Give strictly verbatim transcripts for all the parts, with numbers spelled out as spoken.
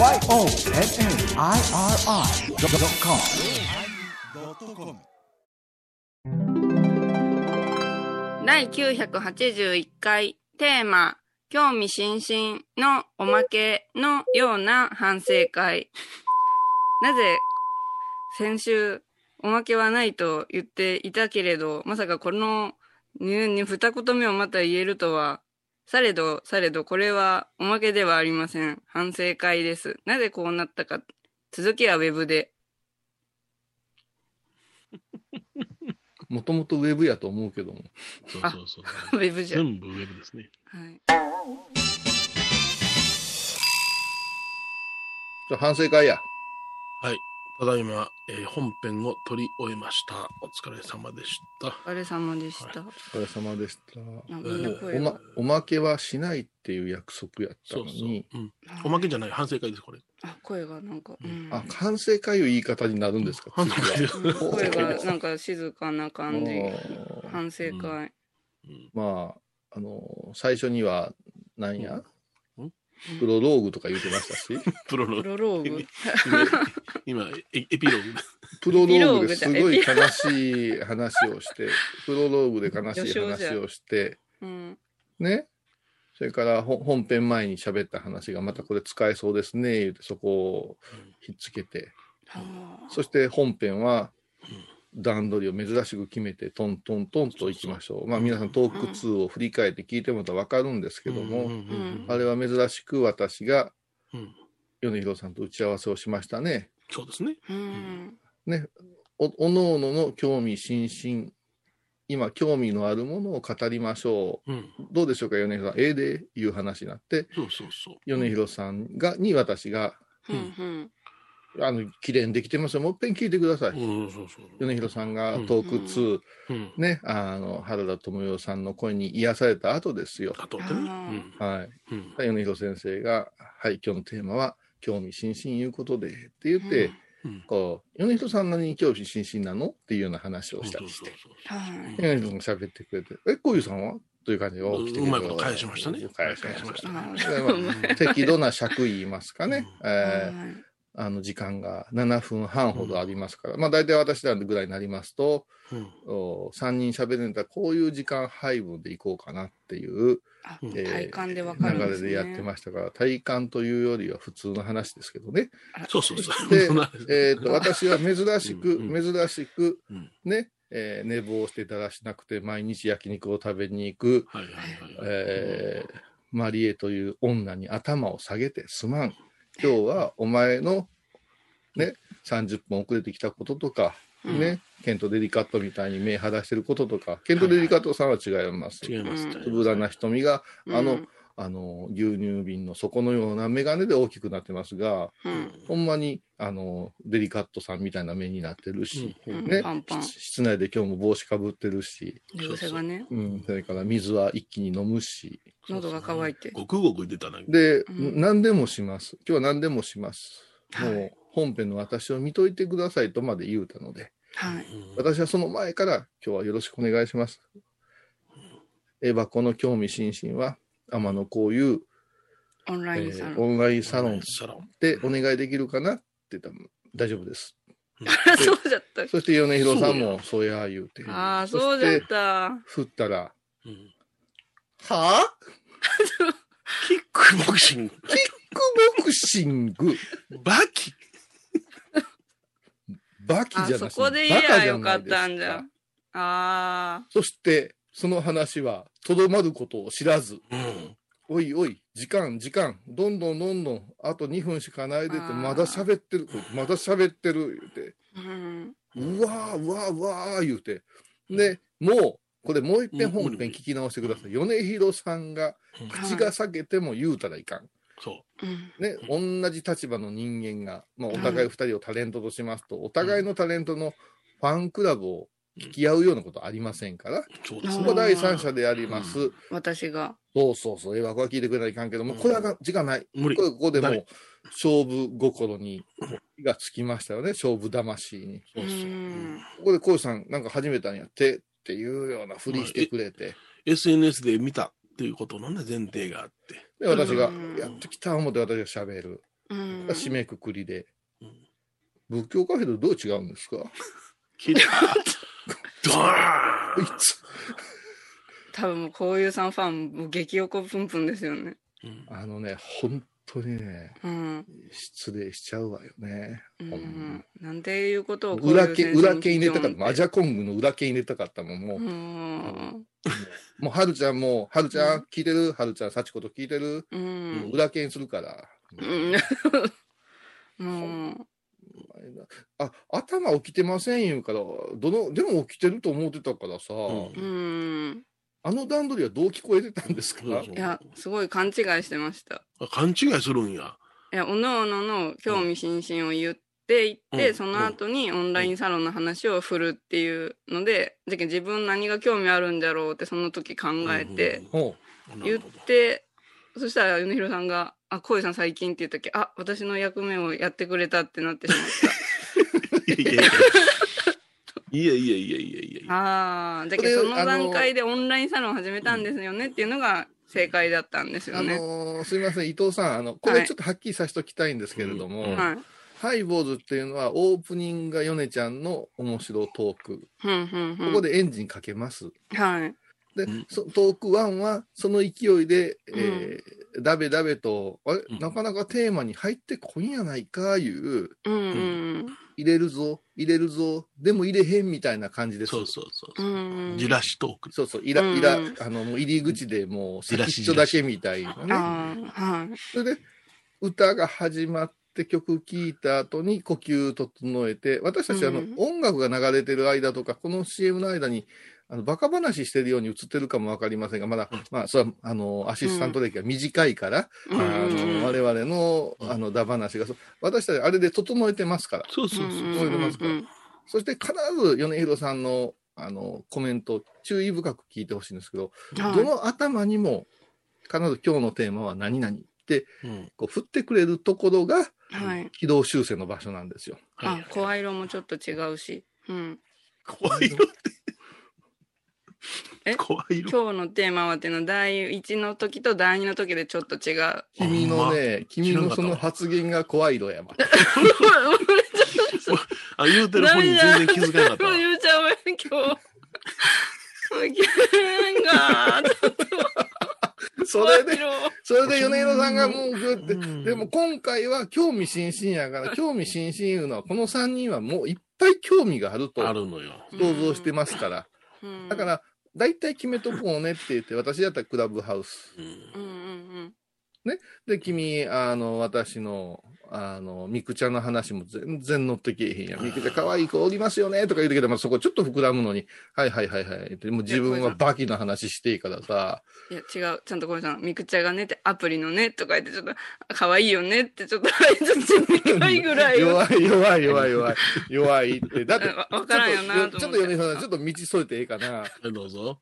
ワイオーエスアイアールアイドットコム だいきゅうひゃくはちじゅういっかいテーマ興味津々のおまけのような反省会。なぜ先週おまけはないと言っていたけれど、まさかこのに、に、に言目をまた言えるとは。されどされどこれはおまけではありません。反省会です。なぜこうなったか、続きはウェブで。もともとウェブやと思うけども、そうそうそう、ウェブじゃん、全部ウェブですね、はい、じゃ反省会や。はい、ただいま、えー、本編を撮り終えました。お疲れ様でした。お疲れ様でした、はい、お疲れ様でした。お ま, おまけはしないっていう約束やったのに、そうそう、うん、おまけじゃない、反省会ですこれ。あ、声がなんか、うん、あ、反省会いう言い方になるんですか、うん、声がなんか静かな感じ反省会、うんうん、まああの最初にはなんや、うん、プロローグとか言ってましたしプロローグ今, 今エピローグプロローグですごい悲しい話をしてプロローグで悲しい話をして、うん、ね、それから本編前に喋った話がまたこれ使えそうですね言ってそこをひっつけて、うん、そして本編は段取りを珍しく決めてトントントンといきましょう。まあ皆さんトークツーを振り返って聞いてもらったら分かるんですけども、うんうんうん、あれは珍しく私が米広さんと打ち合わせをしましたね。そうですね、うん、ね、お, おのおのの興味津々、今興味のあるものを語りましょう、うん、どうでしょうか米広さん、ええでいう話になって、そうそうそう、米広さんがに私が、うんうん、あの綺麗にできてますよ、もういっぺん聞いてください、うん、そうそうそう、米広さんがトークツー、うん、ね、あの原田知世さんの声に癒された後ですよ、後でね、はい、うん、米広先生がはい、今日のテーマは興味津々いうことでって言って、うん、こう米広さんなりに興味津々なのっていうような話をしたりして、米広さんが喋ってくれて、え、こういうさんはという感じが起きてくる。うまいこと返しましたね、返しました、まあ、適度な尺言いますかね、うん、えーあの時間がななふんはんほどありますから、うん、まあ大体私らぐらいになりますと、うん、さんにん喋るんだったらこういう時間配分でいこうかなっていう、うん、えー、体感で分かるんですね、流れでやってましたから、体感というよりは普通の話ですけどね。そうそうそう。で、えーと、私は珍しく珍しくね、えー、寝坊してだらしなくて毎日焼肉を食べに行く、はいはいはい、えー、マリエという女に頭を下げてすまん。今日はお前の、ね、さんじゅっぷん遅れてきたこととか、うんね、ケント・デリカットみたいに目張らしてることとか、ケント・デリカットさんは違います。はいはい、違います。つぶらな瞳が、うん、あの、あの牛乳瓶の底のような眼鏡で大きくなってますが、うん、ほんまにあのデリカットさんみたいな目になってるし、うんね、パンパン、室内で今日も帽子かぶってるし、がね、うん、それから水は一気に飲むし、喉が渇いてごくごく出たな、で、うん、何でもします、今日は何でもします、はい、もう本編の私を見といてくださいとまで言うたので、はい、私はその前から今日はよろしくお願いします、エヴァ子の興味津々は天のこういうオンラインサロン、えー、オンラインサロンでお願いできるかなって言ったら大丈夫です、うん、そうじゃった。そして米広さんもそうや言うて、あ、そうじゃった、振ったら、うん、はあキックボクシングキックボクシングバキバキじゃなくて、あそこで言えばよかったんじゃん。あ、そしてその話はとどまることを知らず、うん、おいおい、時間時間、どんどんどんどんあとにふんしかないでって、まだ喋ってるまだ喋ってる言うて、うん、うわーうわーうわー言うて、でもうこれもう一遍本編聞き直してください、うん、米広さんが口が裂けても言うたらいかん、そう、ね、同じ立場の人間が、まあ、お互いふたりをタレントとしますと、お互いのタレントのファンクラブを聞き合うようなことありませんから、うん、そこ第三者であります、うん、私がそうそうそう、えわこは聞いてくれないかんけども、うん、これは時間ない、無理、これここでもう勝負心に火がつきましたよね、勝負魂に、そうそう、うん、ここでこうさんなんか始めたんやってっていうようなふりしてくれて、まあ、エスエヌエス で見たっていうことのね前提があって、で私がやっと来た思って私が喋る、うん、締めくくりで、うん、仏教カフェとどう違うんですか？聞いたドーン多分もうこういうさんファンもう激おこぷんぷんですよね、うん、あのね本当にね、うん、失礼しちゃうわよね、うんうん、なんていうことをこういう裏剣入れたかったマジャコングの裏剣入れたかったもんもう、うん、もうはるちゃんもはるちゃん聞いてるはるちゃんさちこと聞いてる、うん、裏剣するからうんあ頭起きてません言うからどのでも起きてると思ってたからさ、うん、あの段取りはどう聞こえてたんですか？いやすごい勘違いしてました。あ勘違いするんや。いやおのおのの興味津々を言っていって、うん、その後にオンラインサロンの話を振るっていうので、うん、じゃ自分何が興味あるんだろうってその時考えて、うんうん、言ってそしたら米広さんがあ、こうさん最近って言ったっけ、あ、私の役目をやってくれたってなってしまった。いやいやいやいやいやいやいやいや。ああ、だけどその段階でオンラインサロン始めたんですよねっていうのが正解だったんですよね。あのー、すみません伊藤さん、あのこれちょっとはっきりさせておきたいんですけれども、はいうんはい、ハイボーズっていうのはオープニングがヨネちゃんの面白トーク、うんうんうん。ここでエンジンかけます。はい。で、うん、トークいちはその勢いで、うんえー、だべだべとあれ、うん、なかなかテーマに入ってこんやないかいう、うんうん、入れるぞ入れるぞでも入れへんみたいな感じです。そうそうそう、うん、じらしトークそうそうイライラ、うん、あのもう入り口でもう先っちょだけみたいなね。あそれで歌が始まってって曲聴いた後に呼吸整えて私たちあの、うん、音楽が流れてる間とかこの シーエム の間にあのバカ話してるように映ってるかも分かりませんがまだ、うんまあ、それはあのアシスタント歴が短いから、うん、あの我々の、うん、あのだ話が私たちあれで整えてますからそうそうそう整えてますから、うん、そして必ず米広さんのあのコメント注意深く聞いてほしいんですけど、はい、どの頭にも必ず今日のテーマは何々って、うん、こう振ってくれるところがはい、軌道修正の場所なんですよ。あ、声色もちょっと違うし、うん、声色ってえ声色今日のテーマはっていうのだいいちの時とだいにの時でちょっと違う。君のね君のその発言が声色やまあ言うてる方に全然気づかなかったわゆうちゃん今日なんかちょっとそれで、それで米広さんがもうグって、うん、でも今回は興味津々やから、興味津々いうのは、このさんにんはもういっぱい興味があると想像してますから。うん、だから、だいたい決めとこうねって言って、私だったらクラブハウス。うん、ね。で、君、あの、私の、あの、ミクちゃんの話も全然乗ってけえへんや。ミクちゃん可愛い子おりますよねとか言うてけど、まあ、そこちょっと膨らむのに、はいはいはいはい。でも自分はバキの話していいからさ。いや、違う。ちゃんとこれさん、ミクちゃんがねってアプリのねとか言って、ちょっと可愛いよねってちょっと、ちょっと弱いぐらい。弱い弱い弱い弱い。弱いって。だって、わからんよなと思って。ちょっと米広さん、ちょっと道添えていいかな。どうぞ。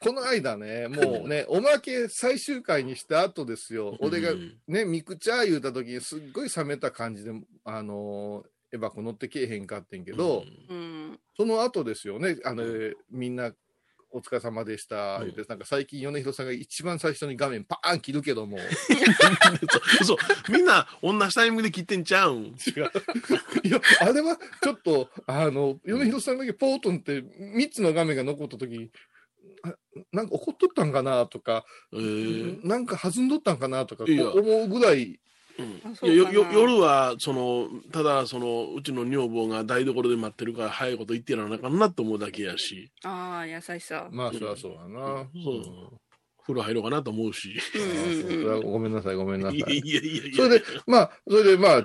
この間ね、もうね、おまけ最終回にした後ですよ。俺がね、ミクちゃん言うた時にすっごい冷めた感じで、あのー、エバコ乗ってけえへんかってんけど、うん、その後ですよねあの、うん、みんなお疲れ様でした、うん、なんか最近米広さんが一番最初に画面パーン切るけどもそうそうみんな同じタイミングで切ってんちゃうん違ういやあれはちょっとあの米広さんだけポートンってみっつの画面が残った時になんか怒っとったんかなとか、えー、なんか弾んどったんかなとか思うぐらいうん、いやよよ夜はそのただそのうちの女房が台所で待ってるから早いこと言ってやらなあかんなと思うだけやしああ優しさまあそりゃそうだな、うんそううん、風呂入ろうかなと思うし、うんうん、ごめんなさいごめんなさいいやいやいやそれでまあそれでまあ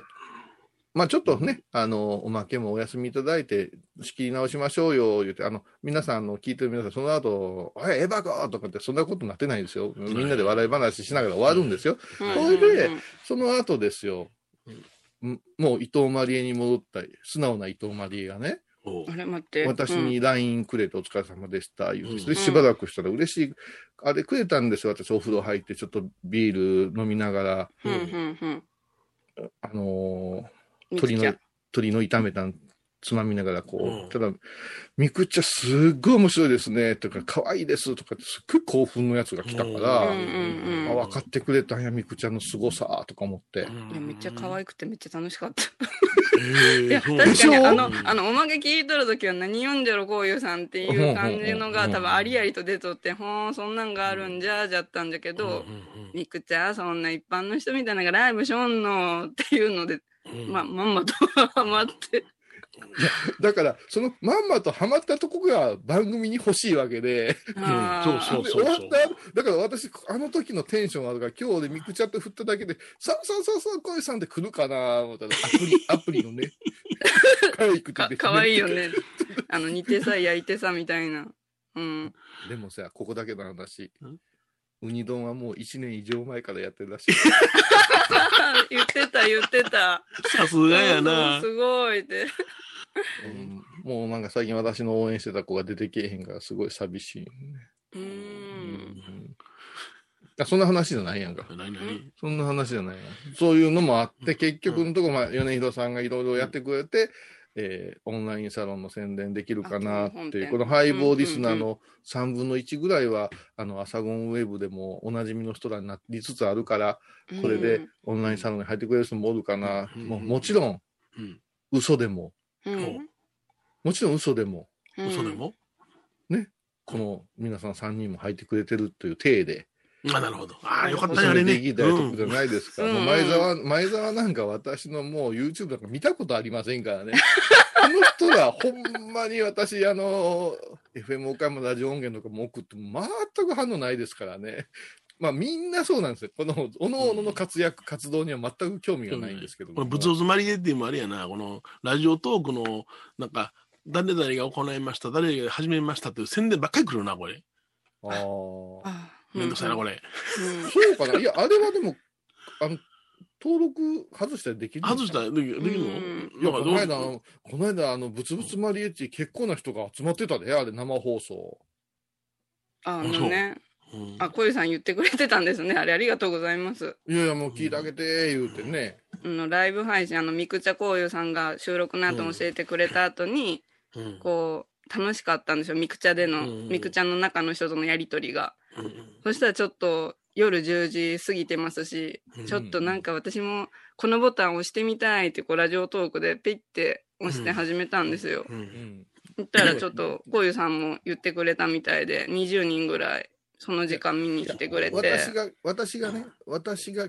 まあちょっとねあのおまけもお休みいただいて仕切り直しましょうよ言ってあの皆さんの聞いてる皆さんその後おいエヴァゴーとかってそんなことなってないんですよみんなで笑い話しながら終わるんですよ、うん、それで、うん、その後ですよ、うん、もう伊藤マリエに戻った素直な伊藤マリエがねあれ待って私に ライン くれてお疲れ様でした、うん、言ってしばらくしたら嬉しいあれくれたんですよ私お風呂入ってちょっとビール飲みながら、うんうんうん、あのー鶏の、鶏の炒めたんつまみながらこう、うん、ただみくちゃんすっごい面白いですねとか可愛いですとかってすっごい興奮のやつが来たから、うんうんうん、あ分かってくれたんやみくちゃんの凄さとか思って、うん、いやめっちゃ可愛くてめっちゃ楽しかったいや確かにあの、あのおまけ聞いとるときは何読んじゃろこういうさんっていう感じのが多分ありありと出とってほんそんなんがあるんじゃじゃったんじゃけど、うんうんうん、みくちゃんそんな一般の人みたいなのがライブしょんのっていうので、うん、まあまんまとハマってだからそのまんまとハマったとこが番組に欲しいわけでそうそうそうそうだから私あの時のテンションあるから今日でみくちゃんと振っただけでさあさあさあさあ声さんで来るかな思ったらアプリ、アプリのねか, かわいいよねあの煮てさ焼いてさみたいな、うん、でもさここだけの話ウニ丼はもういちねん以上前からやってるらしい言ってた言ってたさすがやなすごいってうん、もうなんか最近私の応援してた子が出てけえへんからすごい寂しい、ね、うーん、うん、だそんな話じゃないやんか何何そんな話じゃないやんそういうのもあって結局のところ、まあ、米広さんがいろいろやってくれて、うんえー、オンラインサロンの宣伝できるかなっていうこのハイボーリスナーのさんぶんのいちぐらいはあのアサゴンウェブでもおなじみの人らになりつつあるからこれでオンラインサロンに入ってくれる人もおるかな、うん、もうもちろん、うん、嘘でもうん、もちろん嘘でも、うん、嘘でもねこの皆さんさんにんも入ってくれてるという体であなるほどああよかったねあれねいい大特じゃないですか、うん、もう前澤前澤なんか私のもう YouTube なんか見たことありませんからねあの人らほんまに私あの エフエム 岡山ラジオ音源とかも送っても全く反応ないですからねまあみんなそうなんですよ。このおのおのの活躍、うん、活動には全く興味がないんですけども。これブツオズマリエっていうもあれやな、このラジオトークのなんか誰々が行いました、誰々が始めましたっていう宣伝ばっかり来るなこれ。ああ、めんどくさいなこれ。うん、そうかな。いやあれはでもあの登録外したらできるの。外したらできるの？この間この間あのブツブツマリエって結構な人が集まってたであれ生放送。あのね。うん、あ、小遊さん言ってくれてたんですね。あれありがとうございます。いやいやもう聞いてあげて言うてね。うん、ライブ配信あのみくちゃこうゆさんが収録の後教えてくれた後に、うん、こう楽しかったんですよ。みくちゃでの、うん、みくちゃの中の人とのやりとりが、うん。そしたらちょっと夜じゅうじ過ぎてますし、うん、ちょっとなんか私もこのボタン押してみたいってこうラジオトークでピッて押して始めたんですよ。うんうんうん、言ったらちょっとこうゆさんも言ってくれたみたいでにじゅうにんぐらい。その時間見に来てくれて私が私がね私が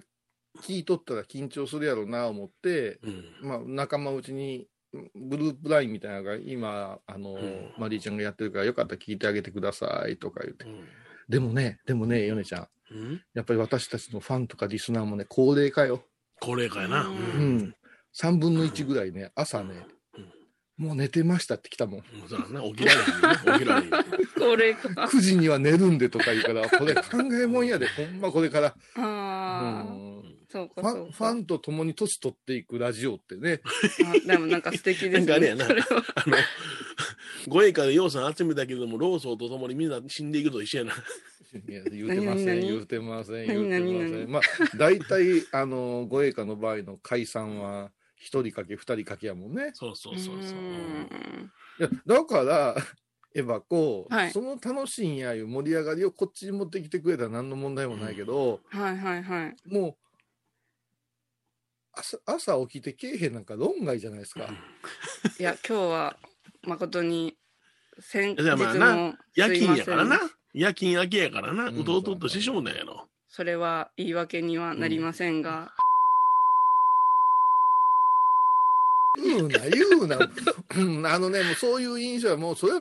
聞いとったら緊張するやろうな思って、うんまあ、仲間うちにグループラインみたいなのが今あの、うん、マリーちゃんがやってるからよかったら聞いてあげてくださいとか言って、うん、でもねでもねヨネちゃん、うん、やっぱり私たちのファンとかリスナーもね高齢化よ高齢化やな、うんうん、さんぶんのいちぐらいね朝ね、うん、もう寝てましたって来たもんそうだね起きられる、ね、起きられるこれかくじには寝るんでとか言うからこれ考えもんやでほんまこれからあうんそうかそうかファンと共に年取っていくラジオってねあでもなんか素敵ですねなんかあれやなあのご栄華で陽さん集めたけども老僧と共にみんな死んでいくと一緒やな言うてません言うてません言うてませんまあ大体あのご栄華の場合の解散はひとりかけふたりかけやもんねそうそうそうそういやだからエバコ、はい、その楽しいんやいう盛り上がりをこっちに持ってきてくれたら何の問題もないけど、うん、はいはいはいもう 朝, 朝起きてけえへんなんか論外じゃないですか、うん、いや今日は誠に先日もすいません夜勤やからな夜勤明けやからなうとうとうとしてしょうなんやろそれは言い訳にはなりませんが、うん言うな言うなあのねもうそういう印象はもうそれは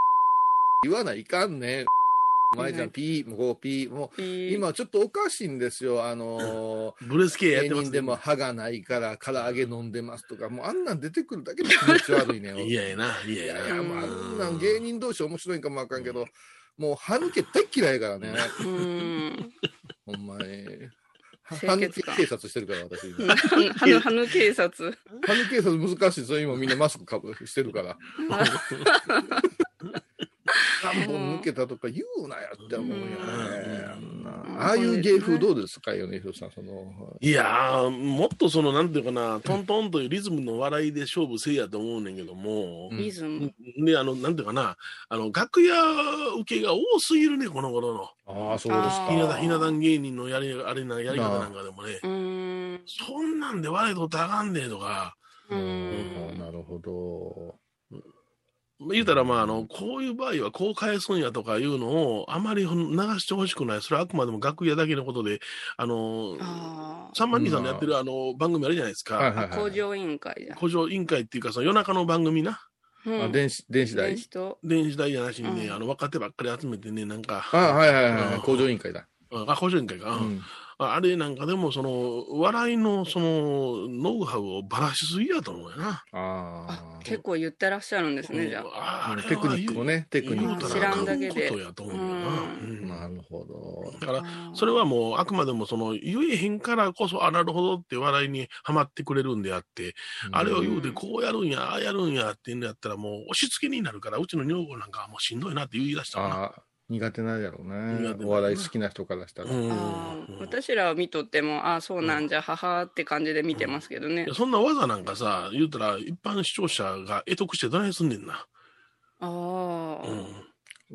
言わないかんね前ちゃんピーもうピーもう今ちょっとおかしいんですよあのー、ブルースケやってます、ね、芸人でも歯がないから唐揚げ飲んでますとかもうあんなん出てくるだけで気持ち悪いねいやいやないやいやいやあんなん芸人同士面白いんかもわかんけどもう歯抜け大嫌いからねうんほんまに歯抜け警察してるから私歯抜け警察歯抜け警察難しいですよ今みんなマスクかぶしてるから本抜けたとか言うなやって思うよね、うんうんうん、ああいう芸風どうですかよね、ひろしさん。そのいやーもっとそのなんていうかな、トントンというリズムの笑いで勝負せいやと思うねんけども、リズムであのなんていうかな、あの楽屋受けが多すぎるねこの頃の。ああそうですか。ひな壇ひな壇芸人のやりあれなやり方なんかでもね、うん、そんなんで笑いとったらあかんねえとか。うんうん、なるほど。言うたら、まあ、あのこういう場合はこう返すんやとかいうのをあまり流してほしくない。それはあくまでも楽屋だけのことで、あのあさんま兄さんのやってるあの番組あるじゃないですか、はいはいはい、工場委員会工場委員会っていうか、その夜中の番組な、うん、あ 電, 子電子代電 子, と電子代やなしにね、うん、あの若手ばっかり集めてね、なんかあ、はいはいはいはい、工場委員会だ、あ工場委員会か、うん、あれなんかでもその笑いのそのノウハウをばらしすぎやと思うよな。ああ結構言ってらっしゃるんですね、うん、じゃあ。あれはテクニックもね、テクニック知らんだけで。ことやと思うよな。うん、なるほど。だからそれはもうあくまでもその言えへんからこそ、あなるほどって笑いにはまってくれるんであって、うん、あれを言うでこうやるんやああやるんやってんのやったらもう押し付けになるから、うちの女房なんかはもうしんどいなって言い出したから。苦手なんやろうね、お笑い好きな人からしたら、うん、あ私らは見とってもああそうなんじゃ、うん、ははって感じで見てますけどね、うん、そんな技なんかさ言うたら一般視聴者が得得してどないすんねんな。あ、うん、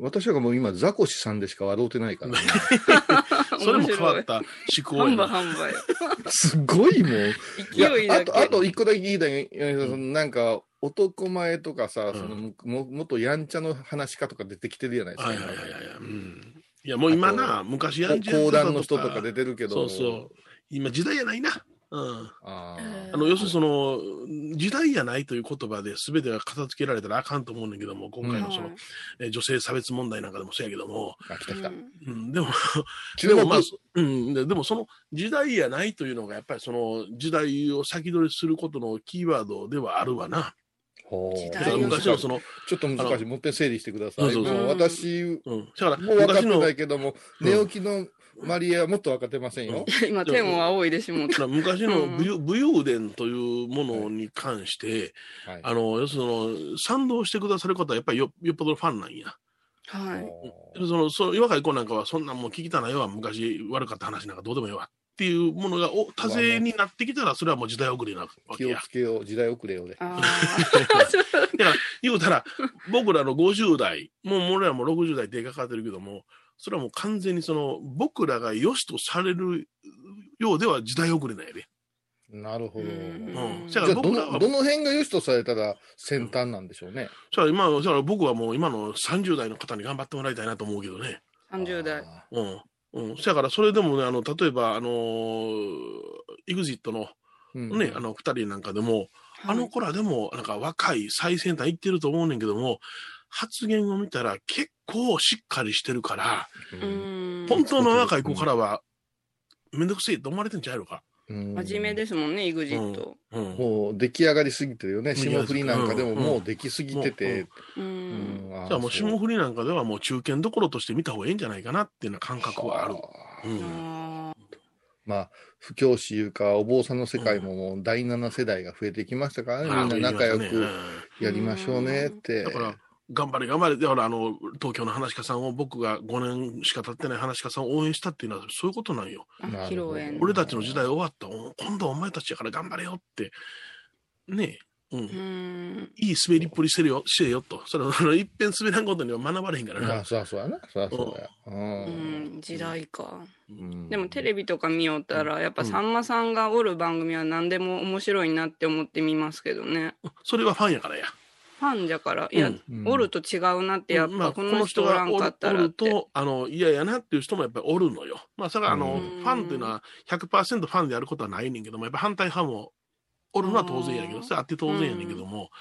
私はもう今ザコシさんでしか笑うてないから、ね、それも変わった思考やな。すごいもう勢いだけ。あと一個だけ聞いたよ、なんか男前とかさ、うん、そのも元やんちゃの話家とか出てきてるじゃないですか。はいはいはいはい、うん、いやもう今な昔やんちゃ講談の人とか出てるけど、そうそう今時代やないな、うん、ああの要するにその時代やないという言葉で全てが片付けられたらあかんと思うんだけども、今回のその、うん、え女性差別問題なんかでもそうやけども、あ来た来た、うん、でもでもまあ、うん、でもその時代やないというのがやっぱりその時代を先取りすることのキーワードではあるわな。昔のそのちょっと難しい、もう一回整理してください。そうそうそう、私、うん、からもう分かってないけども、うん、寝起きのマリエはもっと分かってませんよ、うん、今天を仰いでしもった昔の武勇伝というものに関して、はい、あの要するに賛同してくださる方はやっぱり よ, よっぽどファンなんや。はい、そのその若い子なんかはそんなもう聞きたないわ、昔悪かった話なんかどうでもよわっていうものがお多勢になってきたら、それはもう時代遅れなわけや。気をつけよう、時代遅れよね。あだから言うたら僕らのごじゅう代もう俺らもろくじゅう代でかかってるけども、それはもう完全にその僕らが良しとされるようでは時代遅れなんやね。なるほど、うん、じゃあ僕らはどの辺が良しとされたら先端なんでしょうね。じゃあ今じゃあ僕はもう今のさんじゅう代の方に頑張ってもらいたいなと思うけどね。さんじゅう代、うんうん、だからそれでもね、あの例えばあのー、エグジット の、うん、ね、あのふたりなんかでも、はい、あの子らでもなんか若い最先端行ってると思うねんけども、発言を見たら結構しっかりしてるから、うん、本当の若い子からはめんどくせえと思われてんちゃうのか。真面目ですもんね、エグジット、うんうん、もう出来上がりすぎてるよね。霜降りなんかでももう出来すぎてて、霜降りなんかではもう中堅どころとして見た方がいいんじゃないかなっていうような感覚はある、うん、まあ不教師いうかお坊さんの世界ももうだいなな世代が増えてきましたからね、うん、みんな仲良くやりましょうねって、うん、だから頑張れ頑張れ、だからあの東京の噺家さんを僕がごねんしか経ってない噺家さんを応援したっていうのはそういうことなんよ。俺たちの時代終わった、今度はお前たちやから頑張れよってねえ、うん、うんいい滑りっぷりしてるよしてよと、それは一遍滑らんことには学ばれへんからな。あそうそうやな、そうそうや、うんうん、時代か、うん、でもテレビとか見よったらやっぱさんまさんがおる番組は何でも面白いなって思って見ますけどね。それはファンやからや、ファンじゃから、いや、うん、おると違うなってやっぱ、うんまあ、この人おらんかったらっておるとあの嫌やなっていう人もやっぱりおるのよ。まあそれはあの、うん、ファンっていうのは ひゃくパーセント ファンでやることはないねんけども、やっぱ反対派もおるのは当然やけど、それはあって当然やねんけども、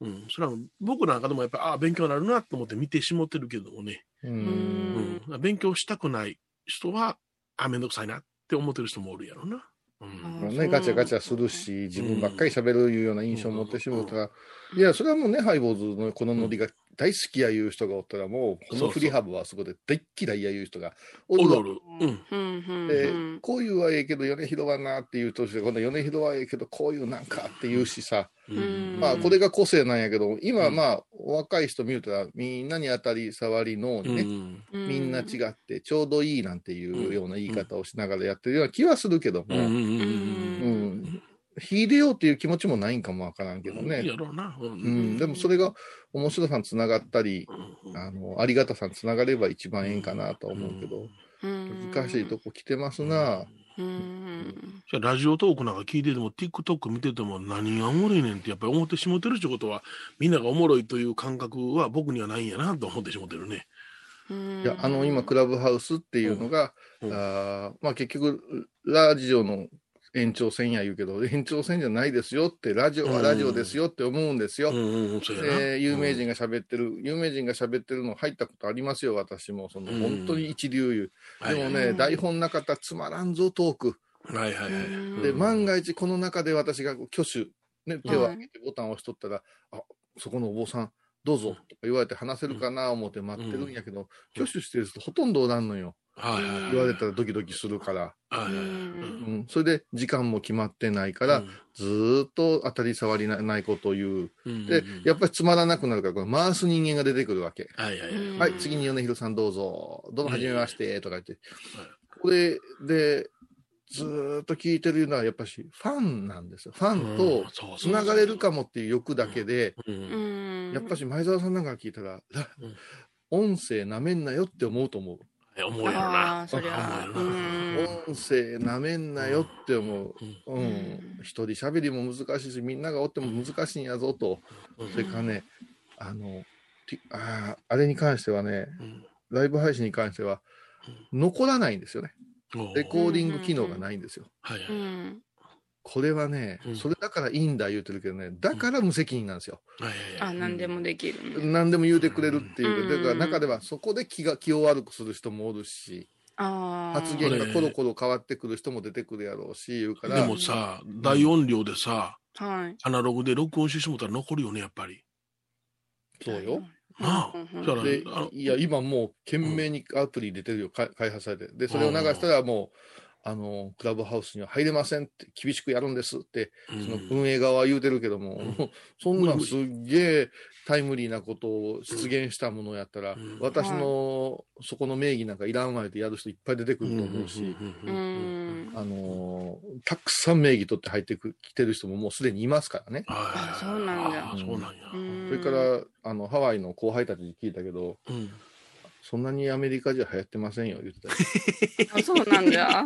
うんうん、それは僕なんかでもやっぱああ勉強になるなと思って見てしもってるけどもね、うん、うん、勉強したくない人はあめんどくさいなって思ってる人もおるやろな。うんね、ガチャガチャするし自分ばっかり喋るいうような印象を持ってしまうたら、うんうん、いやそれはもうねハイボーズのこのノリが大好きやいう人がおったらもうこの振り幅はそこで大嫌いやいう人がおるおる、うん、でこういうはええけど米広はなっていうとして今度米広はええけどこういうなんかっていうしさ、うん、まあこれが個性なんやけど今まあ若い人見るとみんなに当たり障りのにね、うん、みんな違ってちょうどいいなんていうような言い方をしながらやってるような気はするけども、うんうん、秀でようっていう気持ちもないんかもわからんけどね、うんやろうなうんうん、でもそれが面白さにつながったり あの、ありがたさにつながれば一番ええんかなと思うけど、うん、難しいとこ来てますな、うんうん、じゃラジオトークなんか聞いてても TikTok 見てても何がおもろいねんってやっぱり思ってしもてるってことはみんながおもろいという感覚は僕にはないんやなと思ってしもてるね。いやあの今クラブハウスっていうのが、うんうん、あまあ、結局ラジオの延長線や言うけど延長線じゃないですよってラジオはラジオですよって思うんですよ、うんうんうん、えー、有名人が喋ってる、うん、有名人が喋ってるの入ったことありますよ私もその、うん、本当に一流言う、でもね、はいはい、台本なかったらつまらんぞトーク、はいはいはい、で万が一この中で私が挙手、ね、手を挙げてボタンを押しとったら、はい、あそこのお坊さんどうぞとか言われて話せるかな思って待ってるんやけど、うん、挙手してる人ほとんどおらんのよ、はいはいはい、言われたらドキドキするから、はいはいはい、うん、それで時間も決まってないから、うん、ずっと当たり障りな、ないことを言う、うんうんうん、でやっぱりつまらなくなるからこの回す人間が出てくるわけ、はいはいはいはい、次に米広さんどうぞどうもはじめましてとか言って、はいはい、これでずっと聞いてるのはやっぱりファンなんですよ。ファンとつながれるかもっていう欲だけで、やっぱり前澤さんなんか聞いたら、うん、音声なめんなよって思うと思う。思うよな。そりゃ音声なめんなよって思う。うんうんうん、一人喋りも難しいし、みんながおっても難しいんやぞと。それからね、あの、あ、あれに関してはね、ライブ配信に関しては残らないんですよね。レコーディング機能がないんですよ、うんはいはい、これはね、うん、それだからいいんだ言うてるけどね、だから無責任なんですよ、うんはいはいはい、あ何でもできる、ね、何でも言うてくれるっていう、うん、だから中ではそこで気が気を悪くする人もおるし、あ発言がコロコロ変わってくる人も出てくるやろうし言うから、でもさ、うん、大音量でさ、はい、アナログで録音してしもたら残るよねやっぱり。そうよ、ああでいや今もう懸命にアプリ出てるよ、うん、開発されて、でそれを流したらもう、あのクラブハウスには入れませんって厳しくやるんですって、うん、その運営側は言うてるけども、うん、そんなんすっげえタイムリーなことを出現したものやったら、うん、私のそこの名義なんかいらんわいでやる人いっぱい出てくると思うし、あのー、たくさん名義取って入ってきてる人ももうすでにいますからね。ああそうなんだ、うん、そうなんや、うん、それからあのハワイの後輩たちに聞いたけど、うん、そんなにアメリカじゃ流行ってませんよ言ってたあそうなんだ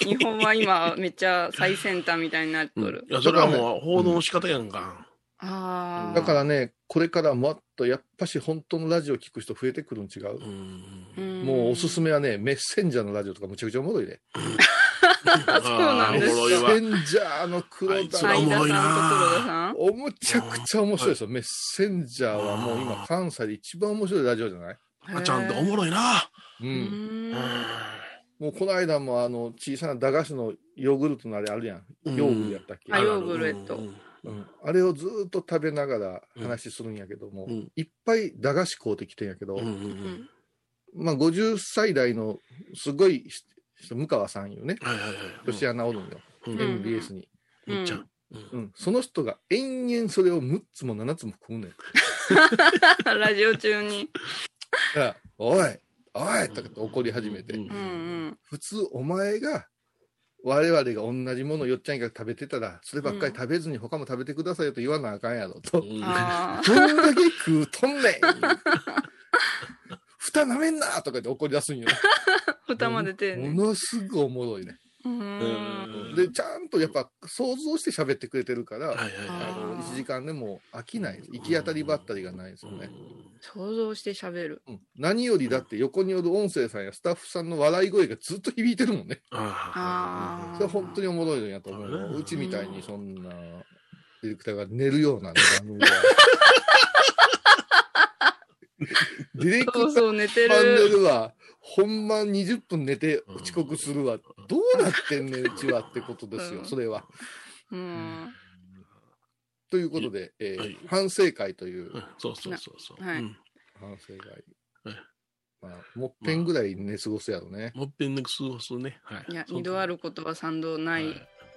日本は今めっちゃ最先端みたいになっとる、うん、いやそれはもう報道の仕方やんか、うん、あだからねこれからもっとやっぱし本当のラジオ聞く人増えてくるん違う、うん、もうおすすめはねメッセンジャーのラジオとかむちゃくちゃおもろいね、うんそうなんです。メッセンジャーの黒田さん、おむちゃくちゃ面白いですよ。メッセンジャーはもう今関西で一番面白いラジオじゃない？あちゃんとおもろいな。うん。うんもうこの間もあの小さな駄菓子のヨーグルトのあれあるやん。ヨーグルやったっけ？あヨーグルト。うん、あれをずっと食べながら話するんやけども、うん、いっぱい駄菓子買うてきてんやけど、うんうんうん、まあごじゅっさい代のすごい向川さんいうね、年穴おるんよ、うん、エムビーエス に、うんうん、その人が延々それをむっつもななつも食うねんラジオ中においおいとかって怒り始めて、うんうん、普通お前が我々が同じものをよっちゃんが食べてたらそればっかり食べずに他も食べてくださいよと言わなあかんやろと、うん、あどんだけ食うとんねん蓋なめんなとか言って怒り出すんよ蓋までて、ね、ものすごいおもろいね。うんでちゃんとやっぱ想像して喋ってくれてるから、はいはいはい、あのいちじかんでも飽きない、行き当たりばったりがないですよね。想像して喋る、うん、何よりだって横におる音声さんやスタッフさんの笑い声がずっと響いてるもんね。ああそれは本当におもろいんやと思う。うちみたいにそんなディレクターが寝るような番組がディレクターそう寝てるパネルは本番にじゅっぷん寝て遅刻するわ、うん、どうなってんねんうちはってことですよ、うん、それは、うん、ということで、えーはい、反省会という、うん、そうそうそうそう、はい、反省会、はいまあ、もっぺんぐらい寝過ごすやろね、まあ、もっぺん寝過ごすね、はい、いや二度あることは三度ない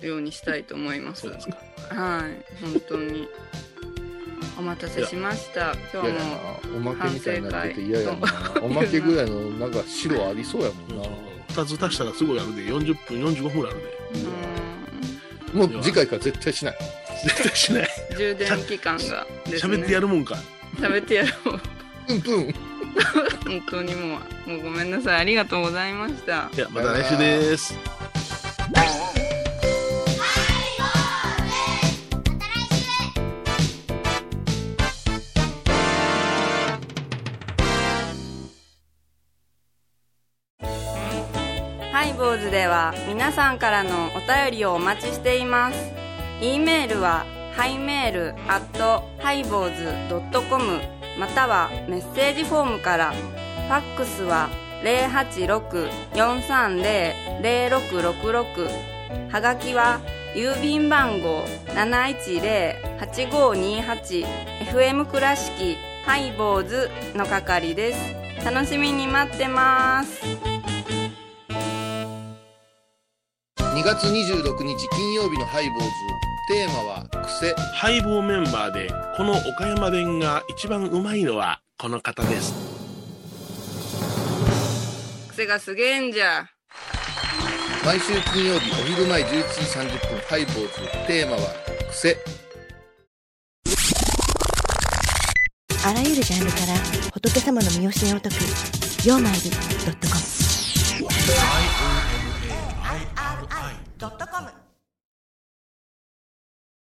ようにしたいと思います、はい、そうですか、はい、本当にお待たせしました。今日も反省会。おまけみたいになってて嫌やな。おまけぐらいのなんか白ありそうやもんな。ふたつ足したらすごいあるで、よんじゅっぷんよんじゅうごふんぐらいあるで。もう次回から絶対しない。絶対しない。充電期間がですね。喋ってやるもんか。喋ってやるもん。うんぷん。本当にもう、もうごめんなさい。ありがとうございました。いや、また来週です。ハイボーズでは皆さんからのお便りをお待ちしています。 E メールはハイメール アットハイボーズドットコム またはメッセージフォームから。ファックスは ゼロはちろく よんさんゼロ ゼロろくろくろく、 はがきは郵便番号 ななひゃくじゅうはちごーにーはち エフエム 倉敷ハイボーズの係です。楽しみに待ってます。にがつにじゅうろくにち金曜日のハイボーズ、テーマは癖。ハイボーメンバーでこの岡山弁が一番うまいのはこの方です。癖がすげえんじゃ。毎週金曜日お昼前じゅういちじさんじゅっぷん、ハイボーズ、テーマは癖。あらゆるジャンルから仏様の身教えを説く ヨーマイリドットコム。